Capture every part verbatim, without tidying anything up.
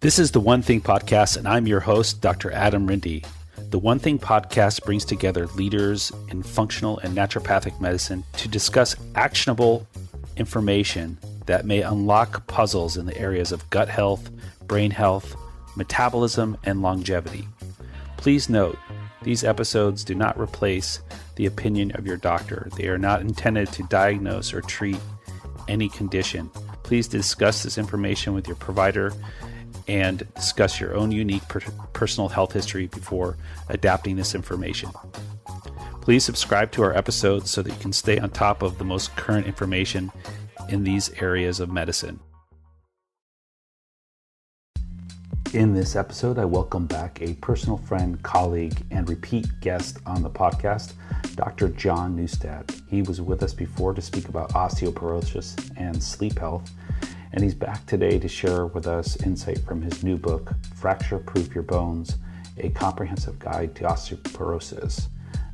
This is the One Thing Podcast, and I'm your host, Doctor Adam Rindy. The One Thing Podcast brings together leaders in functional and naturopathic medicine to discuss actionable information that may unlock puzzles in the areas of gut health, brain health, metabolism, and longevity. Please note, these episodes do not replace the opinion of your doctor. They are not intended to diagnose or treat any condition. Please discuss this information with your provider and discuss your own unique per- personal health history before adapting this information. Please subscribe to our episodes so that you can stay on top of the most current information in these areas of medicine. In this episode, I welcome back a personal friend, colleague, and repeat guest on the podcast, Doctor John Neustadt. He was with us before to speak about osteoporosis and sleep health, and he's back today to share with us insight from his new book, Fracture-Proof Your Bones: A Comprehensive Guide to Osteoporosis.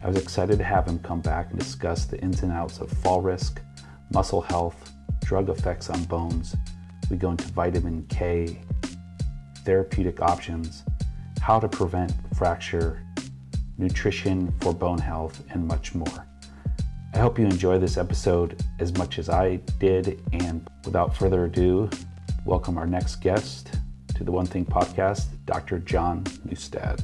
I was excited to have him come back and discuss the ins and outs of fall risk, muscle health, drug effects on bones. We go into vitamin K, therapeutic options, how to prevent fracture, nutrition for bone health, and much more. I hope you enjoy this episode as much as I did, and without further ado, welcome our next guest to the One Thing Podcast, Doctor John Neustadt.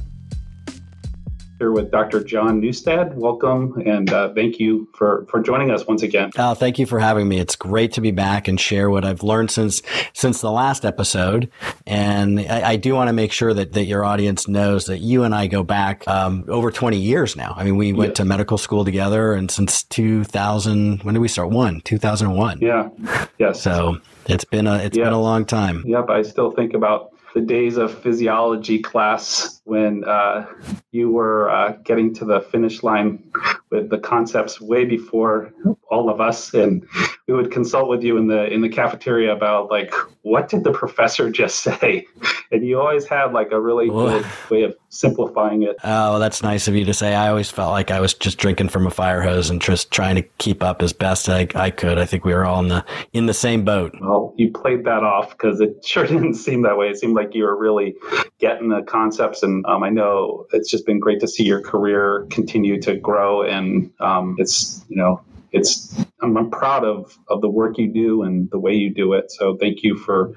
Here with Doctor John Neustadt. Welcome, and uh, thank you for, for joining us once again. Oh, thank you for having me. It's great to be back and share what I've learned since since the last episode. And I, I do want to make sure that, that your audience knows that you and I go back um, over twenty years now. I mean, we went yeah. to medical school together, and since two thousand, when did we start? One, two thousand one. Yeah. Yes. So it's been a it's yeah. been a long time. Yep. I still think about the days of physiology class when uh, you were uh, getting to the finish line with the concepts way before all of us, and we would consult with you in the in the cafeteria about like, what did the professor just say? And you always had like a really good way of simplifying it. Oh, well, that's nice of you to say. I always felt like I was just drinking from a fire hose and just trying to keep up as best I, I could. I think we were all in the in the same boat. Well, you played that off because it sure didn't seem that way. It seemed like Like you were really getting the concepts, and um, I know it's just been great to see your career continue to grow, and um, it's you know it's I'm, I'm proud of of the work you do and the way you do it. So thank you for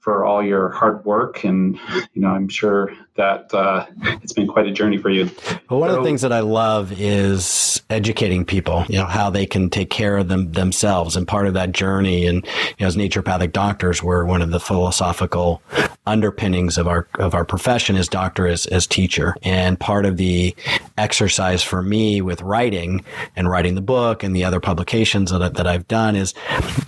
for all your hard work, and you know I'm sure that uh, it's been quite a journey for you. Well, one so, of the things that I love is educating people, you know, how they can take care of them themselves, and part of that journey, and you know, as naturopathic doctors, we're one of the philosophical underpinnings of our of our profession as doctor, as, as teacher. And part of the exercise for me with writing and writing the book and the other publications that, I, that I've done is,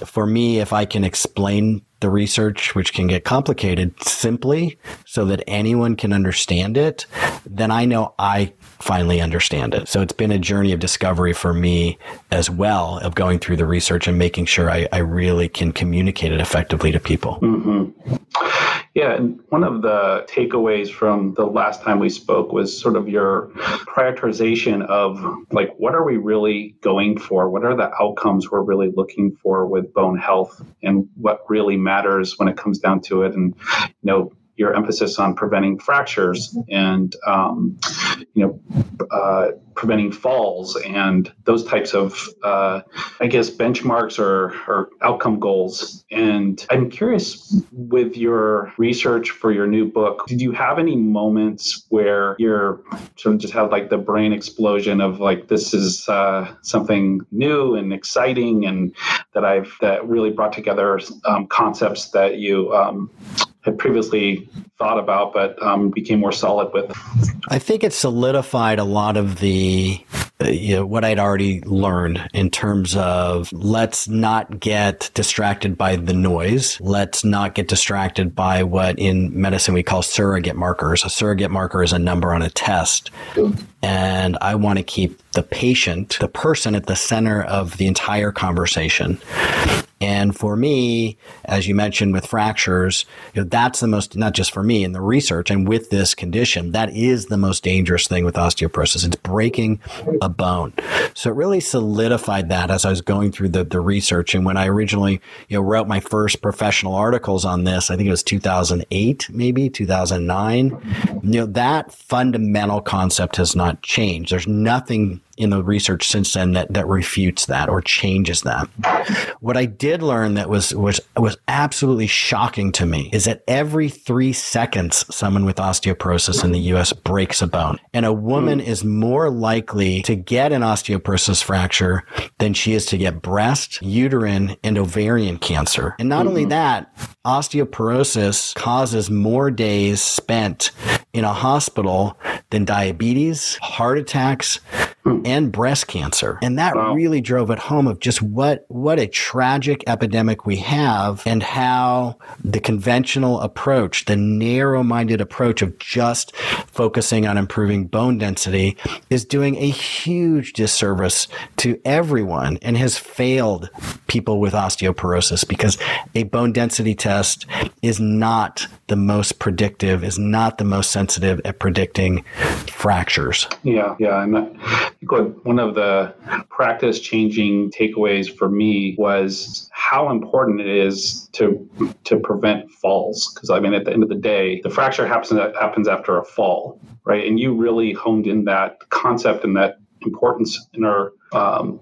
for me, if I can explain the research, which can get complicated, simply so that anyone can understand it, then I know I finally understand it. So it's been a journey of discovery for me as well, of going through the research and making sure I, I really can communicate it effectively to people. Mm-hmm. Yeah. And one of the takeaways from the last time we spoke was sort of your prioritization of like, what are we really going for? What are the outcomes we're really looking for with bone health, and what really matters when it comes down to it? And, you know, your emphasis on preventing fractures and, um, you know, uh, preventing falls and those types of, uh, I guess, benchmarks or, or outcome goals. And I'm curious, with your research for your new book, did you have any moments where you're sort of just had like the brain explosion of like, this is uh, something new and exciting, and that I've that really brought together um, concepts that you um, had previously thought about, but um, became more solid with? I think it solidified a lot of the, you know, what I'd already learned in terms of, let's not get distracted by the noise. Let's not get distracted by what in medicine we call surrogate markers. A surrogate marker is a number on a test. And I want to keep the patient, the person, at the center of the entire conversation. And for me, as you mentioned with fractures, you know, that's the most, not just for me in the research and with this condition, that is the most dangerous thing with osteoporosis. It's breaking a bone. So it really solidified that as I was going through the, the research. And when I originally, you know, wrote my first professional articles on this, I think it was two thousand eight, maybe two thousand nine, you know, that fundamental concept has not changed. There's nothing in the research since then that, that refutes that or changes that. What I did learn that was, was, was absolutely shocking to me is that every three seconds, someone with osteoporosis in the U S breaks a bone. And a woman is more likely to get an osteoporosis fracture than she is to get breast, uterine, and ovarian cancer. And not mm-hmm. only that, osteoporosis causes more days spent in a hospital than diabetes, heart attacks, and breast cancer. And that wow. really drove it home of just what, what a tragic epidemic we have and how the conventional approach, the narrow-minded approach of just focusing on improving bone density is doing a huge disservice to everyone and has failed people with osteoporosis because a bone density test is not the most predictive, is not the most sensitive at predicting fractures. Yeah, yeah. I'm not, I think what one of the practice-changing takeaways for me was how important it is to to prevent falls. Because I mean, at the end of the day, the fracture happens happens after a fall, right? And you really honed in that concept and that importance in our um,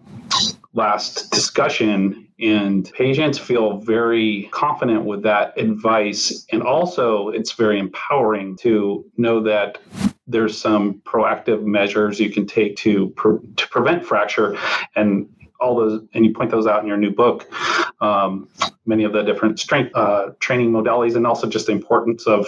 last discussion. And patients feel very confident with that advice. And also, it's very empowering to know that there's some proactive measures you can take to pre- to prevent fracture, and all those. And you point those out in your new book. Um, many of the different strength uh, training modalities, and also just the importance of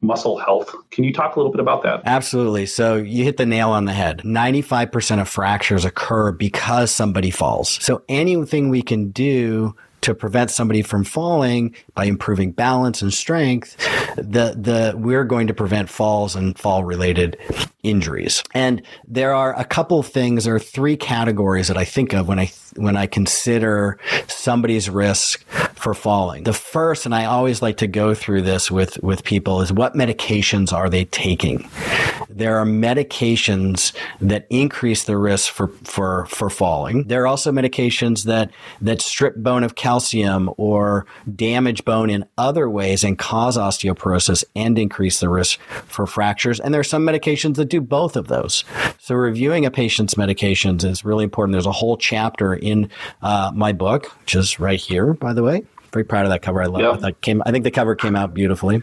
muscle health. Can you talk a little bit about that? Absolutely. So you hit the nail on the head. ninety-five percent of fractures occur because somebody falls. So anything we can do to prevent somebody from falling by improving balance and strength, the the we're going to prevent falls and fall-related injuries. And there are a couple things, there are three categories that I think of when I when I consider somebody's risk for falling. The first, and I always like to go through this with, with people, is what medications are they taking? There are medications that increase the risk for, for, for falling. There are also medications that, that strip bone of calcium calcium or damage bone in other ways and cause osteoporosis and increase the risk for fractures. And there are some medications that do both of those. So reviewing a patient's medications is really important. There's a whole chapter in uh, my book, which is right here, by the way. Very proud of that cover. I love yep. it. That came, I think the cover came out beautifully.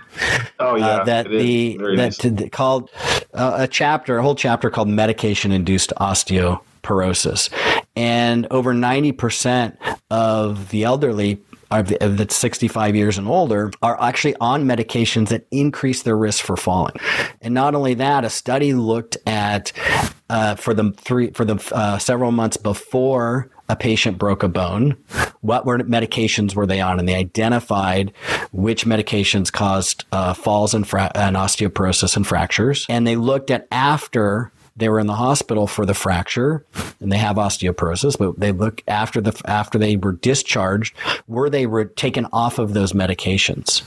Oh, yeah. Uh, that the that nice. t- t- called uh, a chapter, a whole chapter called Medication-Induced Osteoporosis. And over ninety percent of the elderly that's sixty-five years and older are actually on medications that increase their risk for falling. And not only that, a study looked at uh, for the three for the uh, several months before a patient broke a bone, what were medications were they on? And they identified which medications caused uh, falls and, fra- and osteoporosis and fractures. And they looked at after they were in the hospital for the fracture and they have osteoporosis, but they look after the, after they were discharged, were they were taken off of those medications.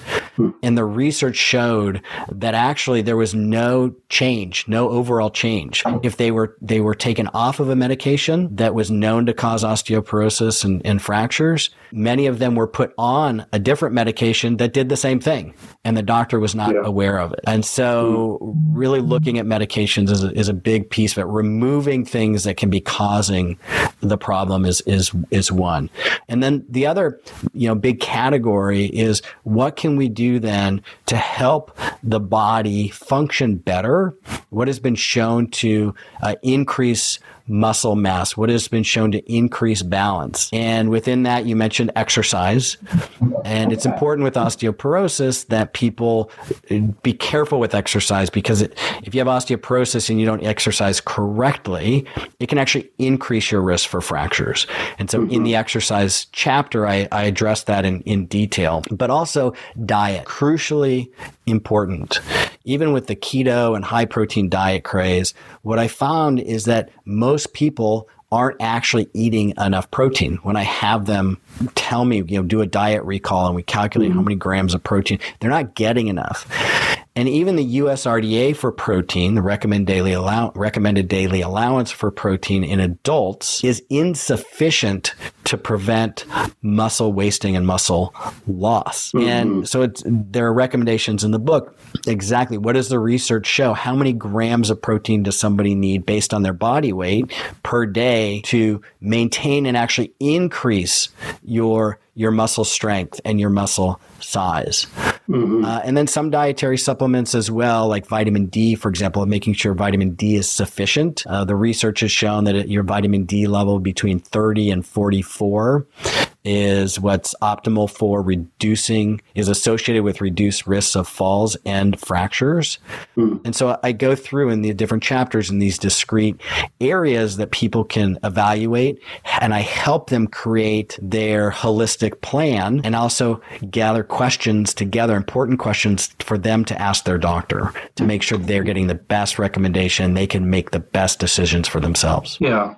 And the research showed that actually there was no change, no overall change. If they were, they were taken off of a medication that was known to cause osteoporosis and, and fractures, many of them were put on a different medication that did the same thing. And the doctor was not yeah. aware of it. And so really looking at medications is a, is a big piece of it. Removing things that can be causing the problem is, is, is one. And then the other, you know, big category is what can we do then to help the body function better? What has been shown to uh, increase muscle mass? What has been shown to increase balance? And within that, you mentioned exercise. And it's important with osteoporosis that people be careful with exercise because it, if you have osteoporosis and you don't exercise correctly, it can actually increase your risk for fractures. And so mm-hmm. in the exercise chapter, I, I address that in, in detail, but also diet, crucially important. Even with the keto and high protein diet craze, what I found is that most people aren't actually eating enough protein. When I have them tell me, you know, do a diet recall and we calculate mm-hmm. how many grams of protein, they're not getting enough. And even the U S R D A for protein, the recommend daily allow- recommended daily allowance for protein in adults, is insufficient to prevent muscle wasting and muscle loss. Mm-hmm. And so it's, there are recommendations in the book. Exactly. What does the research show? How many grams of protein does somebody need based on their body weight per day to maintain and actually increase your your muscle strength and your muscle size? Mm-hmm. Uh, and then some dietary supplements as well, like vitamin D, for example, making sure vitamin D is sufficient. Uh, the research has shown that at your vitamin D level between thirty and forty-four is what's optimal for reducing, is associated with reduced risks of falls and fractures. Mm. And so I go through in the different chapters in these discrete areas that people can evaluate, and I help them create their holistic plan and also gather questions together, important questions for them to ask their doctor to make sure they're getting the best recommendation, they can make the best decisions for themselves. Yeah.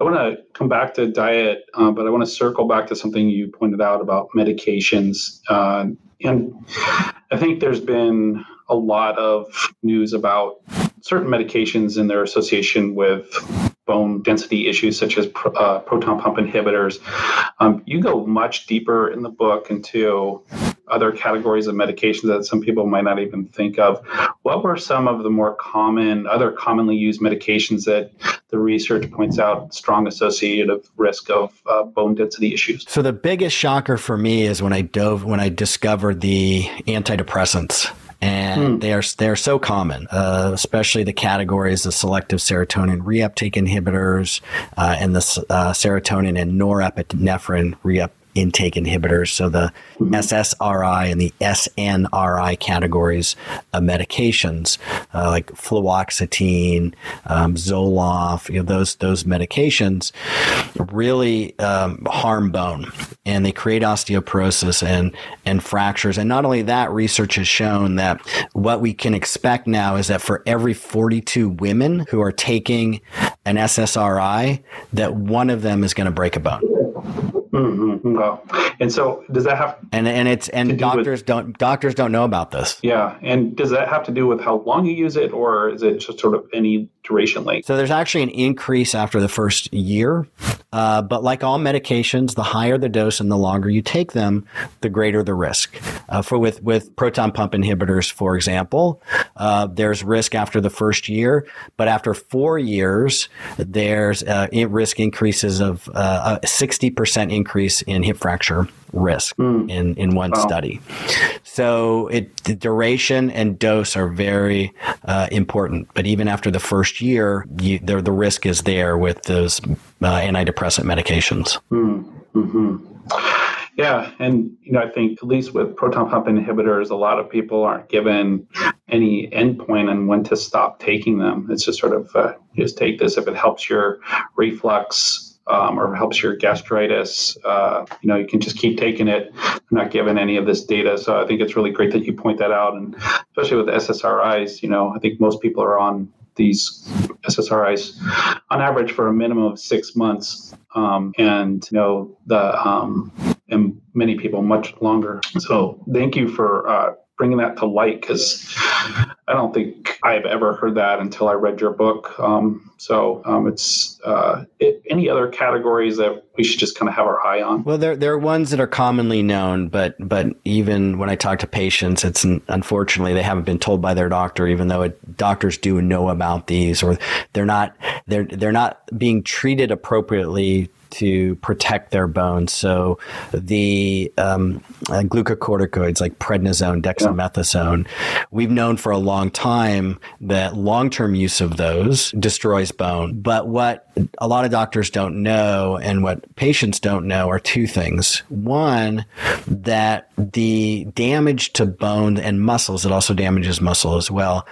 I want to come back to diet, uh, but I want to circle back to something you pointed out about medications. Uh, and I think there's been a lot of news about certain medications and their association with bone density issues, such as pro- uh, proton pump inhibitors. Um, you go much deeper in the book into other categories of medications that some people might not even think of. What were some of the more common, other commonly used medications that the research points out strong associative risk of uh, bone density issues? So the biggest shocker for me is when I dove, when I discovered the antidepressants. And they are they're so common, uh, especially the categories of selective serotonin reuptake inhibitors uh, and the uh, serotonin and norepinephrine reuptake intake inhibitors, so the S S R I and the S N R I categories of medications, uh, like fluoxetine, um, Zoloft, you know, those those medications really um, harm bone, and they create osteoporosis and and fractures. And not only that, research has shown that what we can expect now is that for every forty-two women who are taking an S S R I, that one of them is going to break a bone. Mm-hmm. Wow. And so does that have and and it's and doctors with, don't doctors don't know about this. Yeah. And does that have to do with how long you use it, or is it just sort of any duration length? So there's actually an increase after the first year. Uh, but like all medications, the higher the dose and the longer you take them, the greater the risk. Uh, for with, with proton pump inhibitors, for example, uh, there's risk after the first year, but after four years, there's uh, risk increases of uh, a sixty percent increase in hip fracture risk mm. in, in one wow. study. So it, the duration and dose are very uh, important. But even after the first year, you, the, the risk is there with those uh, antidepressant medications. Mm. Mm-hmm. Yeah. And, you know, I think at least with proton pump inhibitors, a lot of people aren't given any endpoint on when to stop taking them. It's just sort of uh, just take this if it helps your reflux Um, or helps your gastritis, uh, you know, you can just keep taking it. I'm not given any of this data. So I think it's really great that you point that out. And especially with S S R Is, you know, I think most people are on these S S R Is on average for a minimum of six months. Um, and, you know, the um, and many people much longer. So thank you for uh, bringing that to light, because I don't think I've ever heard that until I read your book. Um, so um, it's uh, it, any other categories that we should just kind of have our eye on? Well, there there are ones that are commonly known, but but even when I talk to patients, it's unfortunately they haven't been told by their doctor, even though it, doctors do know about these, or they're not they're they're not being treated appropriately to protect their bones. So the um, uh, glucocorticoids like prednisone, dexamethasone, we've known for a long time that long-term use of those destroys bone. But what a lot of doctors don't know and what patients don't know are two things. One, that the damage to bone and muscles, it also damages muscle as well,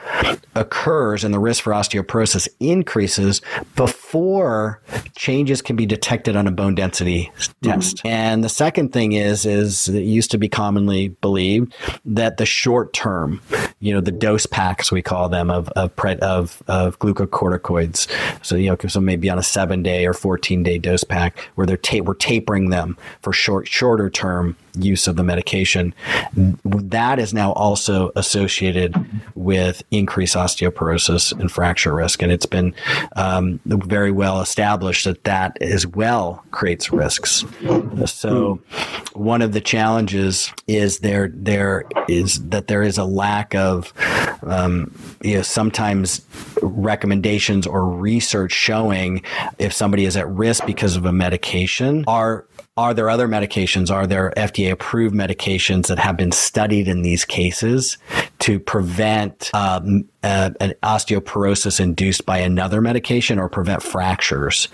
occurs and the risk for osteoporosis increases before changes can be detected detected on a bone density test. Mm-hmm. And the second thing is, is it used to be commonly believed that the short term, you know, the dose packs, we call them, of of of, of glucocorticoids. So, you know, so maybe on a seven day or fourteen day dose pack where they're ta- we're tapering them for short, shorter term use of the medication. That is now also associated with increased osteoporosis and fracture risk. And it's been um, very well established that that as well creates risks. So one of the challenges is there, there is that there is a lack of, um, you know, sometimes recommendations or research showing if somebody is at risk because of a medication. Are Are there other medications? Are there F D A-approved medications that have been studied in these cases to prevent um, uh, an osteoporosis induced by another medication or prevent fractures?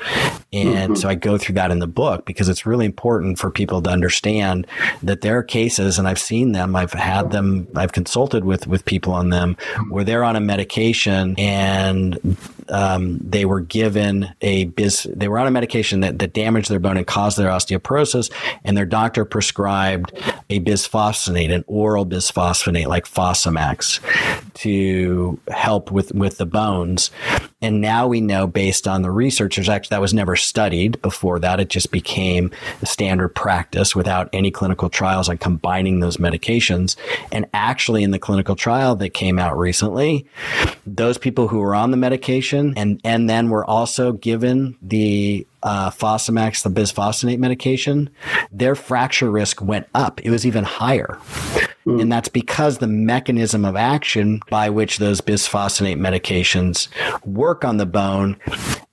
And mm-hmm. so I go through that in the book because it's really important for people to understand that there are cases, and I've seen them, I've had them, I've consulted with, with people on them, where they're on a medication and um, they were given a bis- they were on a medication that, that damaged their bone and caused their osteoporosis. Process, and their doctor prescribed a bisphosphonate, an oral bisphosphonate like Fosamax, to help with, with the bones. And now we know, based on the researchers, actually that was never studied before that. It just became the standard practice without any clinical trials on combining those medications. And actually, in the clinical trial that came out recently, those people who were on the medication and, and then were also given the Uh, Fosamax, the bisphosphonate medication, their fracture risk went up. It was even higher. Mm. And that's because the mechanism of action by which those bisphosphonate medications work on the bone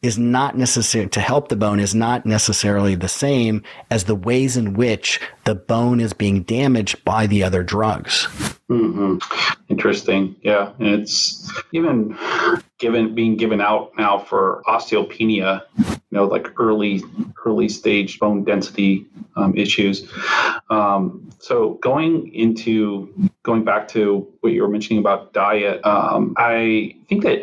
is not necessary to help the bone is not necessarily the same as the ways in which the bone is being damaged by the other drugs. Mm-hmm. Interesting. Yeah. And it's even given being given out now for osteopenia, you know, like early, early stage bone density um, issues. Um, so going into, going back to what you were mentioning about diet, um, I think that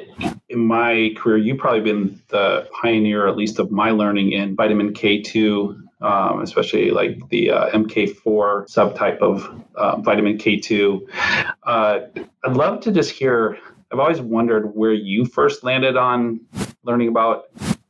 in my career, you've probably been the pioneer, at least of my learning, in vitamin K two. Um, especially like the uh, M K four subtype of uh, vitamin K two. Uh, I'd love to just hear, I've always wondered where you first landed on learning about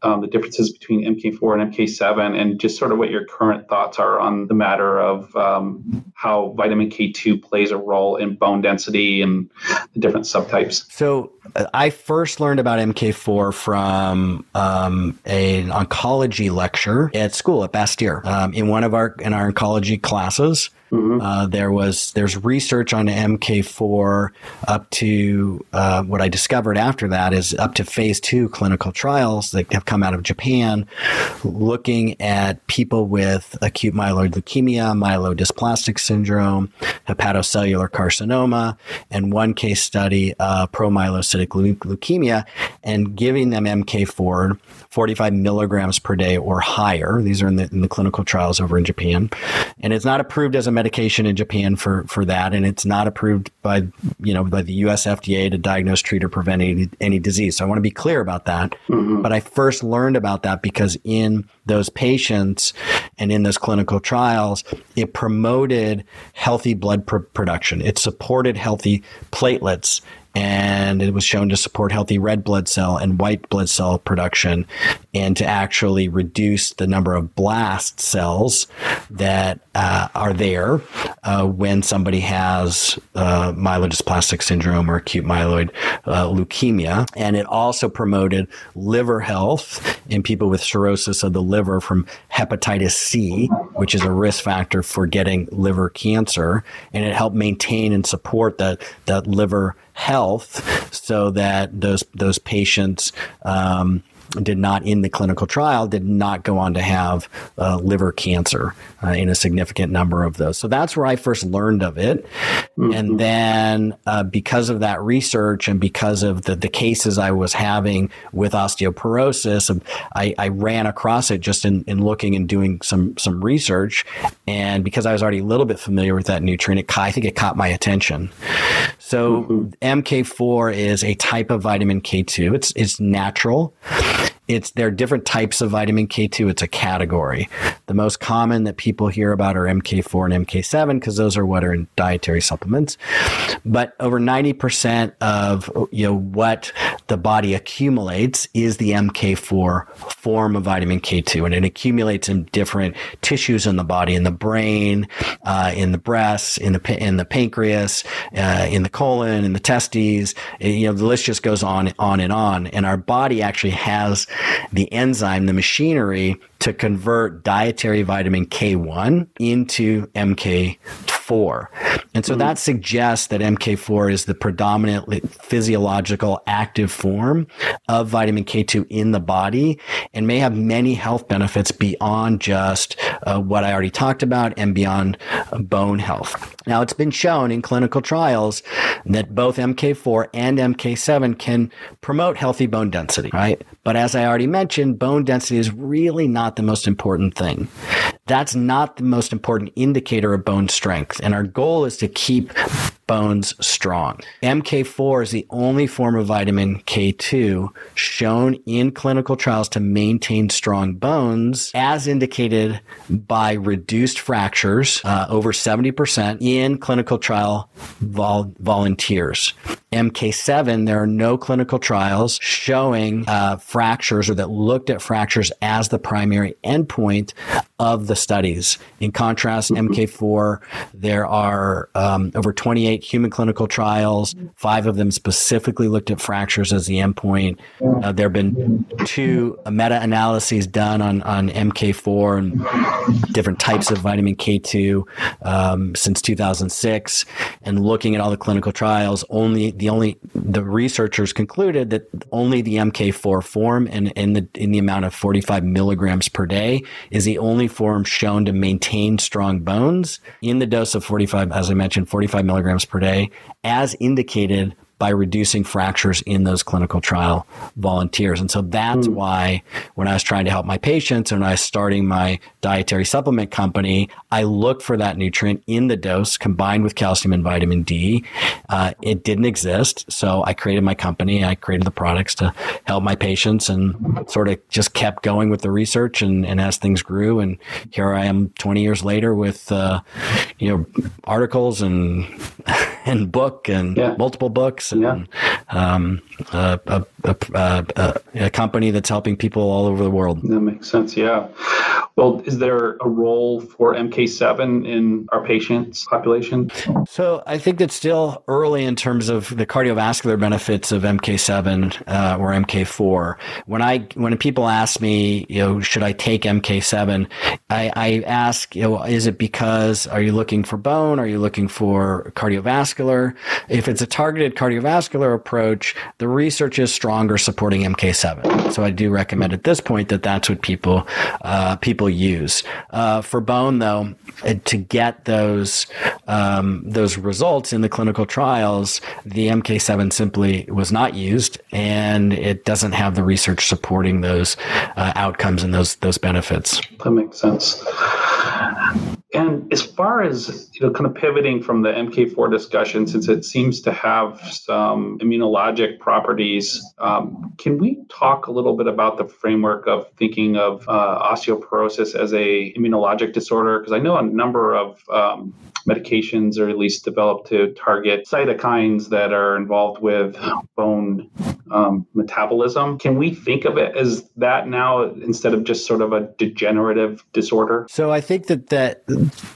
um, the differences between M K four and M K seven, and just sort of what your current thoughts are on the matter of um, how vitamin K two plays a role in bone density and the different subtypes. So I first learned about M K four from um, an oncology lecture at school at Bastyr um, in one of our in our oncology classes. Mm-hmm. Uh, there was there's research on M K four up to uh, what I discovered after that is up to phase two clinical trials that have come out of Japan, looking at people with acute myeloid leukemia, myelodysplastic syndrome, hepatocellular carcinoma, and one case study uh, promyelocytic leukemia, and giving them M K four forty-five milligrams per day or higher. These are in the, in the clinical trials over in Japan, and it's not approved as a medication in Japan for, for that, and it's not approved by, you know, by the U S F D A to diagnose, treat, or prevent any, any disease. So I want to be clear about that. Mm-hmm. But I first learned about that because in those patients and in those clinical trials, it promoted healthy blood pr- production. It supported healthy platelets, and it was shown to support healthy red blood cell and white blood cell production, and to actually reduce the number of blast cells that uh, are there uh, when somebody has uh, myelodysplastic syndrome or acute myeloid uh, leukemia. And it also promoted liver health in people with cirrhosis of the liver from hepatitis C, which is a risk factor for getting liver cancer. And it helped maintain and support that, that liver health, so that those those patients um, did not, in the clinical trial, did not go on to have uh, liver cancer uh, in a significant number of those. So that's where I first learned of it. Mm-hmm. And then uh, because of that research and because of the, the cases I was having with osteoporosis, I, I ran across it just in, in looking and doing some, some research. And because I was already a little bit familiar with that nutrient, it, I think it caught my attention. So mm-hmm. M K four is a type of vitamin K two. It's, it's natural. It's there are different types of vitamin K two. It's a category. The most common that people hear about are M K four and M K seven because those are what are in dietary supplements. But over ninety percent of you know what the body accumulates is the M K four form of vitamin K two, and it accumulates in different tissues in the body, in the brain, uh, in the breasts, in the in the pancreas, uh, in the colon, in the testes. You know, the list just goes on, on and on. And our body actually has the enzyme, the machinery to convert dietary vitamin K one into M K four. And so mm-hmm. that suggests that M K four is the predominantly physiological active form of vitamin K two in the body and may have many health benefits beyond just uh, what I already talked about and beyond uh, bone health. Now, it's been shown in clinical trials that both M K four and M K seven can promote healthy bone density, right? But as I already mentioned, bone density is really not the most important thing. That's not the most important indicator of bone strength. And our goal is to keep bones strong. M K four is the only form of vitamin K two shown in clinical trials to maintain strong bones, as indicated by reduced fractures, uh, over seventy percent in clinical trial vol- volunteers. M K seven, there are no clinical trials showing uh, fractures or that looked at fractures as the primary endpoint of the studies. In contrast, M K four, there are um, over twenty-eight human clinical trials. Five of them specifically looked at fractures as the endpoint. Uh, there have been two meta-analyses done on, on M K four and different types of vitamin K two um, since two thousand six. And looking at all the clinical trials, only the only the researchers concluded that only the M K four form and in the in the amount of forty-five milligrams per day is the only form shown to maintain strong bones in the dose of forty-five, as I mentioned, forty-five milligrams per day, as indicated by reducing fractures in those clinical trial volunteers. And so that's mm. why when I was trying to help my patients and I was starting my dietary supplement company, I looked for that nutrient in the dose combined with calcium and vitamin D. Uh, it didn't exist. So I created my company. I created the products to help my patients and sort of just kept going with the research. And, and as things grew, and here I am twenty years later with, uh, you know, articles and, and book and yeah. multiple books. And um, uh, a, a, a, a company that's helping people all over the world. That makes sense, yeah. Well, is there a role for M K seven in our patients' population? So I think that's still early in terms of the cardiovascular benefits of M K seven uh, or M K four. When I when people ask me, you know, should I take M K seven, I, I ask, you know, is it because are you looking for bone? Are you looking for cardiovascular? If it's a targeted cardiovascular Cardiovascular approach, the research is stronger supporting M K seven. So I do recommend at this point that that's what people uh, people use uh, for bone, though. To get those um, those results in the clinical trials, the M K seven simply was not used, and it doesn't have the research supporting those uh, outcomes and those those benefits. That makes sense. And as far as, you know, kind of pivoting from the M K four discussion, since it seems to have some immunologic properties, um, can we talk a little bit about the framework of thinking of uh, osteoporosis as a immunologic disorder? Because I know a number of um, medications are at least developed to target cytokines that are involved with bone um, metabolism. Can we think of it as that now instead of just sort of a degenerative disorder? So I think that that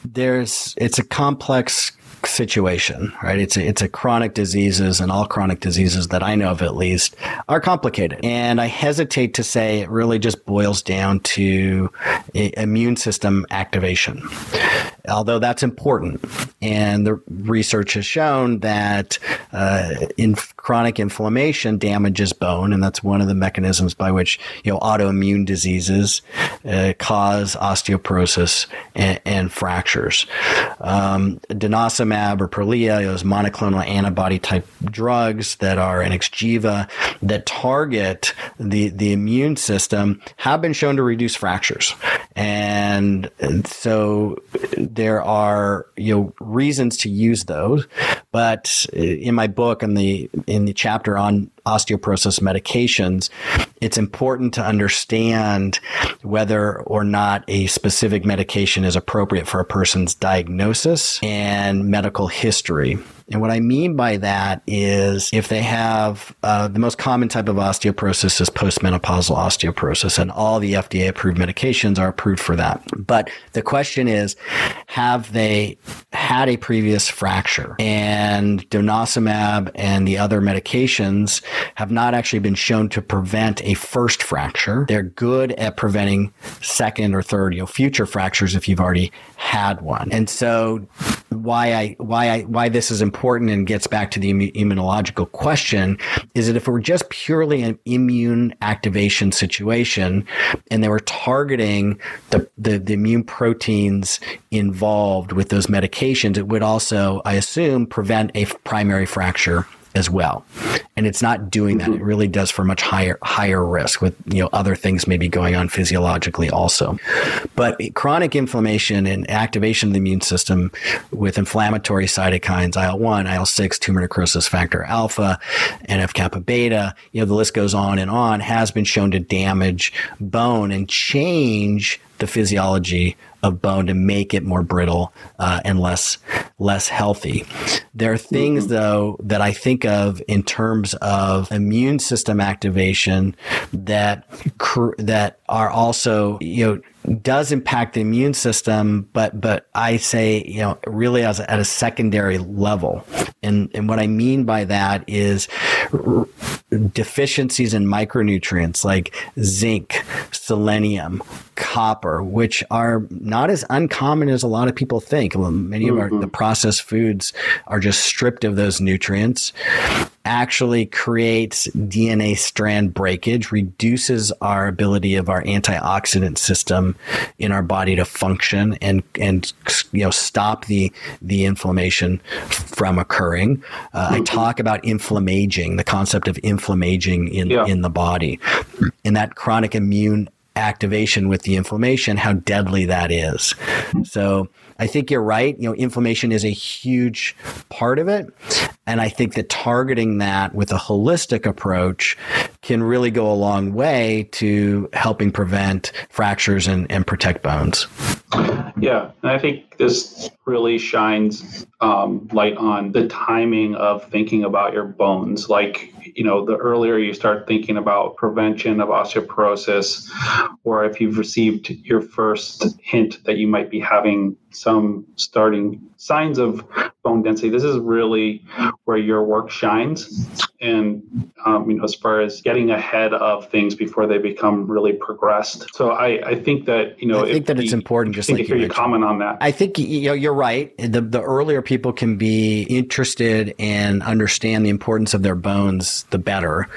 there's it's a complex situation, right? It's a, it's a chronic diseases, and all chronic diseases that I know of at least are complicated. And I hesitate to say it really just boils down to immune system activation, although that's important. And the research has shown that uh, in chronic inflammation damages bone, and that's one of the mechanisms by which, you know, autoimmune diseases uh, cause osteoporosis and, and fractures. Um, denosumab or Prolia, those monoclonal antibody type drugs that are in Xgeva that target the, the immune system have been shown to reduce fractures. And so there are, you know, reasons to use those. But in my book, in the in the chapter on osteoporosis medications, it's important to understand whether or not a specific medication is appropriate for a person's diagnosis and medical history. And what I mean by that is if they have uh, the most common type of osteoporosis is postmenopausal osteoporosis, and all the F D A-approved medications are approved for that. But the question is, have they had a previous fracture? And denosumab and the other medications have not actually been shown to prevent a first fracture. They're good at preventing second or third, you know, future fractures if you've already had one. And so why I why I why this is important important and gets back to the immunological question is that if it were just purely an immune activation situation and they were targeting the, the, the immune proteins involved with those medications, it would also, I assume, prevent a primary fracture as well. And it's not doing that. It really does for much higher higher risk with, you know, other things maybe going on physiologically also. But chronic inflammation and activation of the immune system with inflammatory cytokines, I L one, I L six, tumor necrosis factor alpha, N F-kappa beta, you know, the list goes on and on, has been shown to damage bone and change the physiology of bone to make it more brittle uh, and less less healthy. There are things, though, that I think of in terms of immune system activation that cr- that are also, you know, does impact the immune system, but but I say, you know, really as a, at a secondary level. And and what I mean by that is r- deficiencies in micronutrients like zinc, selenium, copper, which are not as uncommon as a lot of people think. Well, many of mm-hmm. our the processed foods are just stripped of those nutrients. Actually creates D N A strand breakage, reduces our ability of our antioxidant system in our body to function and and you know stop the the inflammation from occurring. Uh, mm-hmm. I talk about inflammaging, the concept of inflammaging in yeah. in the body, and that chronic immune activation with the inflammation, how deadly that is. So I think you're right. You know, inflammation is a huge part of it. And I think that targeting that with a holistic approach can really go a long way to helping prevent fractures and, and protect bones. Yeah. And I think this really shines um, light on the timing of thinking about your bones. Like, you know, the earlier you start thinking about prevention of osteoporosis, or if you've received your first hint that you might be having some starting signs of bone density, this is really where your work shines. And, um, you know, as far as getting ahead of things before they become really progressed. So I, I think that, you know, I think that it's important just to hear you comment on that. I think, you know, you're right. The, the earlier people can be interested and understand the importance of their bones, the better,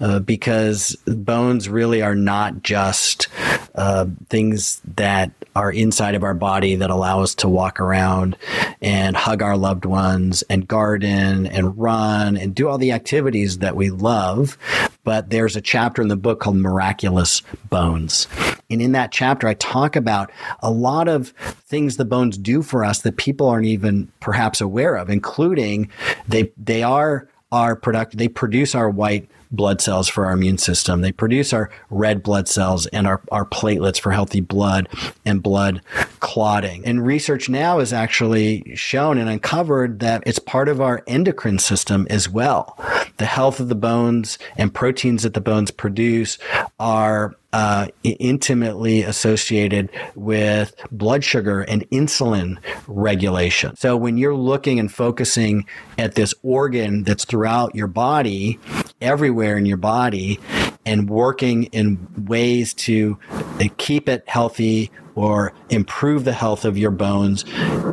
uh, because bones really are not just uh, things that are inside of our body that allow us to walk around and hug our loved ones and garden and run and do all the activities that we love. But there's a chapter in the book called Miraculous Bones. And in that chapter, I talk about a lot of things the bones do for us that people aren't even perhaps aware of, including they they are our product, they produce our white blood cells for our immune system. They produce our red blood cells and our, our platelets for healthy blood and blood clotting. And research now has actually shown and uncovered that it's part of our endocrine system as well. The health of the bones and proteins that the bones produce are Uh, intimately associated with blood sugar and insulin regulation. So when you're looking and focusing at this organ that's throughout your body, everywhere in your body, and working in ways to keep it healthy or improve the health of your bones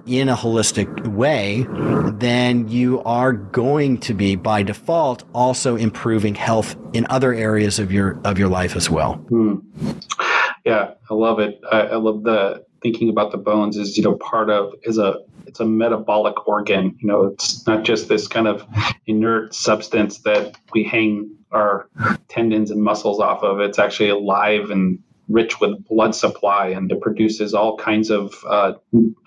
in a holistic way, then you are going to be, by default, also improving health in other areas of your of your life as well. Hmm. Yeah, I love it. I, I love the thinking about the bones is, you know, part of is a it's a metabolic organ. You know, it's not just this kind of inert substance that we hang our tendons and muscles off of. It's actually alive and rich with blood supply, and it produces all kinds of uh,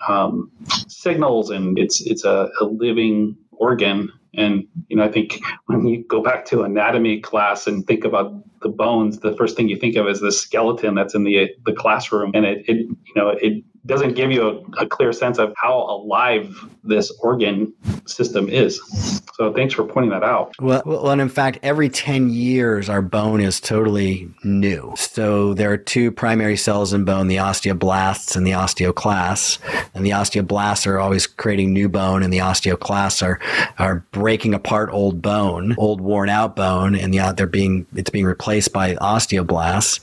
um, signals, and it's it's a, a living organ. And, you know, I think when you go back to anatomy class and think about the bones, the first thing you think of is the skeleton that's in the the classroom. And it, it you know, it doesn't give you a, a clear sense of how alive this organ system is. So thanks for pointing that out. Well, well, and in fact, every ten years, our bone is totally new. So there are two primary cells in bone, the osteoblasts and the osteoclasts. And the osteoblasts are always creating new bone, and the osteoclasts are are breaking apart old bone, old worn out bone, and the, they're being it's being replaced by osteoblasts.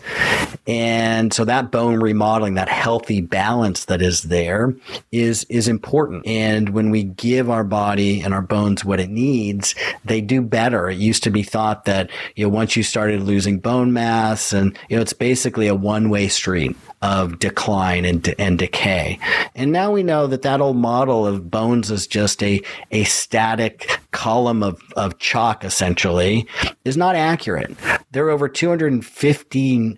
And so that bone remodeling, that healthy balance that is there is is important. And when we give our body and our bones what it needs, they do better. It used to be thought that, you know, once you started losing bone mass, and, you know, it's basically a one-way street of decline and de- and decay. And now we know that that old model of bones is just a a static column of, of chalk, essentially, is not accurate. There are over two hundred fifty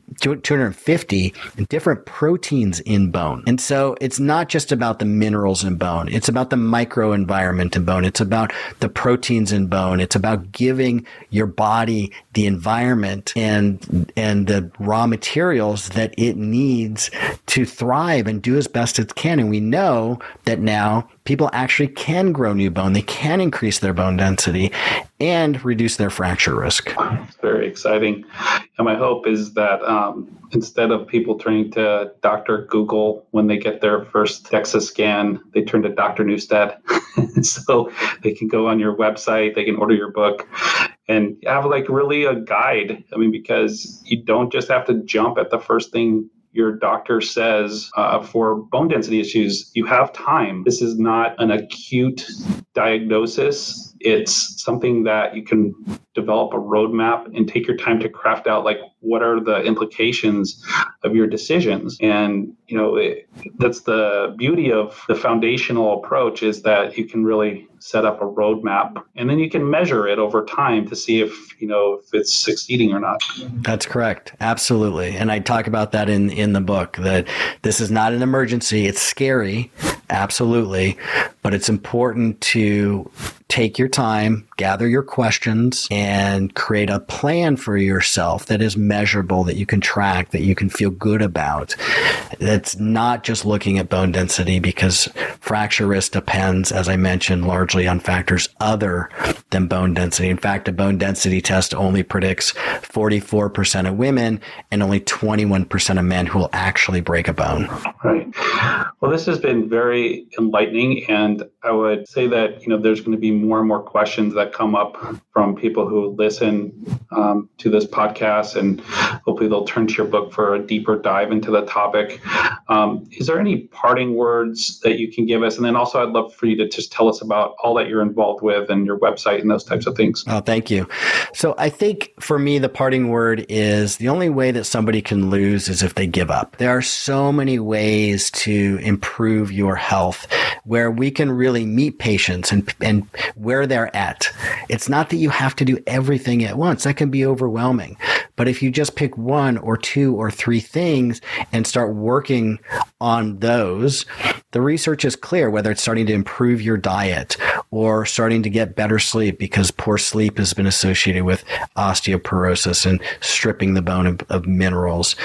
different proteins in bone. And so it's not just about the minerals in bone. It's about the microenvironment in bone. It's about the proteins in bone. It's about giving your body the environment and and the raw materials that it needs to thrive and do as best it can. And we know that now people actually can grow new bone. They can increase their bone density and reduce their fracture risk. It's very exciting. And my hope is that um, instead of people turning to Doctor Google when they get their first DEXA scan, they turn to Doctor Neustadt. So they can go on your website, they can order your book, and have like really a guide. I mean, because you don't just have to jump at the first thing your doctor says uh, for bone density issues. You have time. This is not an acute diagnosis. It's something that you can develop a roadmap and take your time to craft out, like, what are the implications of your decisions? And, you know, it, that's the beauty of the foundational approach, is that you can really set up a roadmap, and then you can measure it over time to see if, you know, if it's succeeding or not. That's correct. Absolutely. And I talk about that in, in the book, that this is not an emergency. It's scary. Absolutely. But it's important to take your time, gather your questions, and create a plan for yourself that is measurable, that you can track, that you can feel good about. That's not just looking at bone density, because fracture risk depends, as I mentioned, largely on factors other than bone density. In fact, a bone density test only predicts forty-four percent of women and only twenty-one percent of men who will actually break a bone. Right. Well, this has been very enlightening, and I would say that, you know, there's going to be more and more questions that come up from people who listen um, to this podcast, and hopefully they'll turn to your book for a deeper dive into the topic. Um, is there any parting words that you can give us? And then also, I'd love for you to just tell us about all that you're involved with and your website and those types of things. Oh, thank you. So I think for me, the parting word is the only way that somebody can lose is if they give up. There are so many ways to improve your health where we can really meet patients and, and where they're at. It's not that you have to do everything at once. That can be overwhelming. But if you just pick one or two or three things and start working on those, the research is clear, whether it's starting to improve your diet or starting to get better sleep, because poor sleep has been associated with osteoporosis and stripping the bone of, of minerals.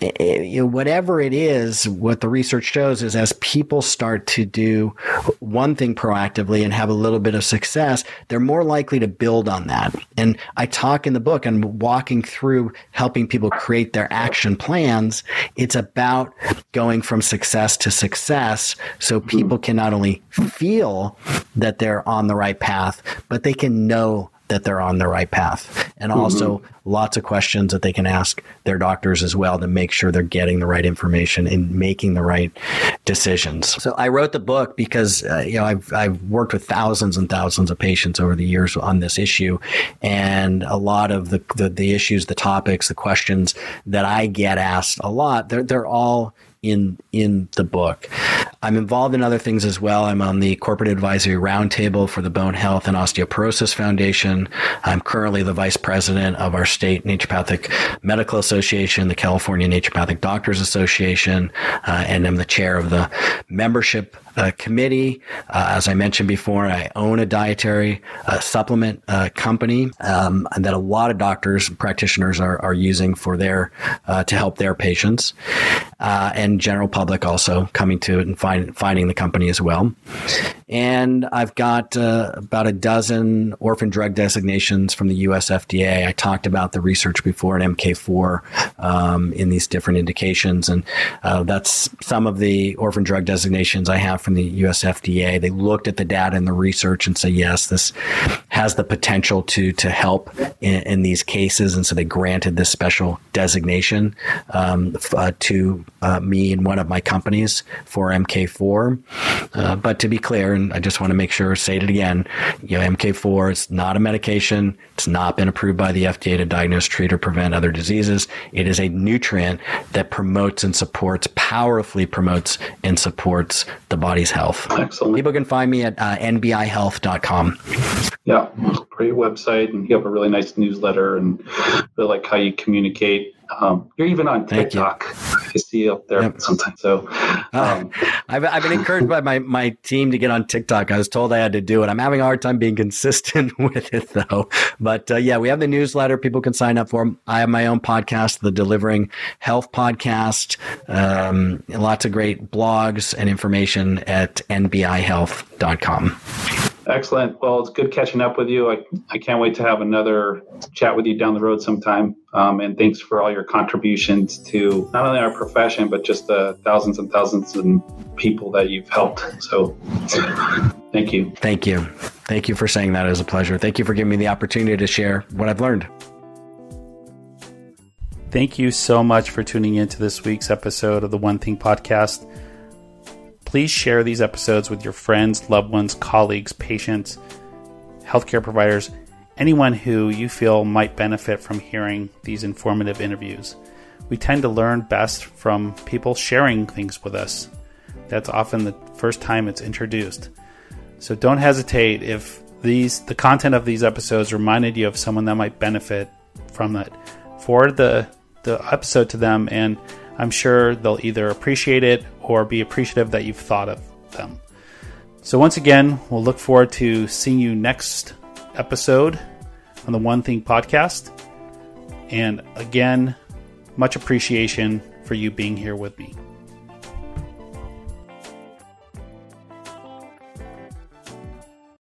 It, it, you know, whatever it is, what the research shows is as people start to do one thing proactively and have a little bit of success, they're more likely to build on that. And I talk in the book, and walking through helping people create their action plans, it's about going from success to success, so people can not only feel that they're on the right path, but they can know that they're on the right path. And also mm-hmm. lots of questions that they can ask their doctors as well to make sure they're getting the right information and making the right decisions. So I wrote the book because uh, you know, I've I've worked with thousands and thousands of patients over the years on this issue, and a lot of the the, the issues, the topics, the questions that I get asked a lot, they're they're all in in the book. I'm involved in other things as well. I'm on the Corporate Advisory Roundtable for the Bone Health and Osteoporosis Foundation. I'm currently the vice president of our state Naturopathic Medical Association, the California Naturopathic Doctors Association, uh, and I'm the chair of the membership uh, committee. Uh, as I mentioned before, I own a dietary uh, supplement uh, company um, that a lot of doctors and practitioners are, are using for their uh, to help their patients, uh, and general public also coming to it and find, finding the company as well. And I've got uh, about a dozen orphan drug designations from the U S F D A. I talked about the research before in M K four um, in these different indications, and uh, that's some of the orphan drug designations I have from the U S F D A. They looked at the data and the research and say, yes, this has the potential to to help in, in these cases, and so they granted this special designation um, uh, to uh, me and one of my companies for M K four. Uh, but to be clear, and I just want to make sure, say it again, you know, M K four, it's not a medication. It's not been approved by the F D A to diagnose, treat, or prevent other diseases. It is a nutrient that promotes and supports, powerfully promotes and supports the body's health. Excellent. People can find me at uh, n b i health dot com. Yeah, great website, and you have a really nice newsletter, and I really like how you communicate. Um, you're even on TikTok. I see you up there yep. sometimes. So, um, uh, I've, I've been encouraged by my, my team to get on TikTok. I was told I had to do it. I'm having a hard time being consistent with it though. But uh, yeah, we have the newsletter. People can sign up for them. I have my own podcast, the Delivering Health Podcast. Um, lots of great blogs and information at n b i health dot com. Excellent. Well, it's good catching up with you. I, I can't wait to have another chat with you down the road sometime. Um, and thanks for all your contributions to not only our profession, but just the thousands and thousands of people that you've helped. So thank you. Thank you. Thank you for saying that. It was a pleasure. Thank you for giving me the opportunity to share what I've learned. Thank you so much for tuning in to this week's episode of the One Thing Podcast. Please share these episodes with your friends, loved ones, colleagues, patients, healthcare providers, anyone who you feel might benefit from hearing these informative interviews. We tend to learn best from people sharing things with us. That's often the first time it's introduced. So don't hesitate if these the content of these episodes reminded you of someone that might benefit from it. Forward the, the episode to them, and I'm sure they'll either appreciate it or be appreciative that you've thought of them. So once again, we'll look forward to seeing you next episode on the One Thing Podcast. And again, much appreciation for you being here with me.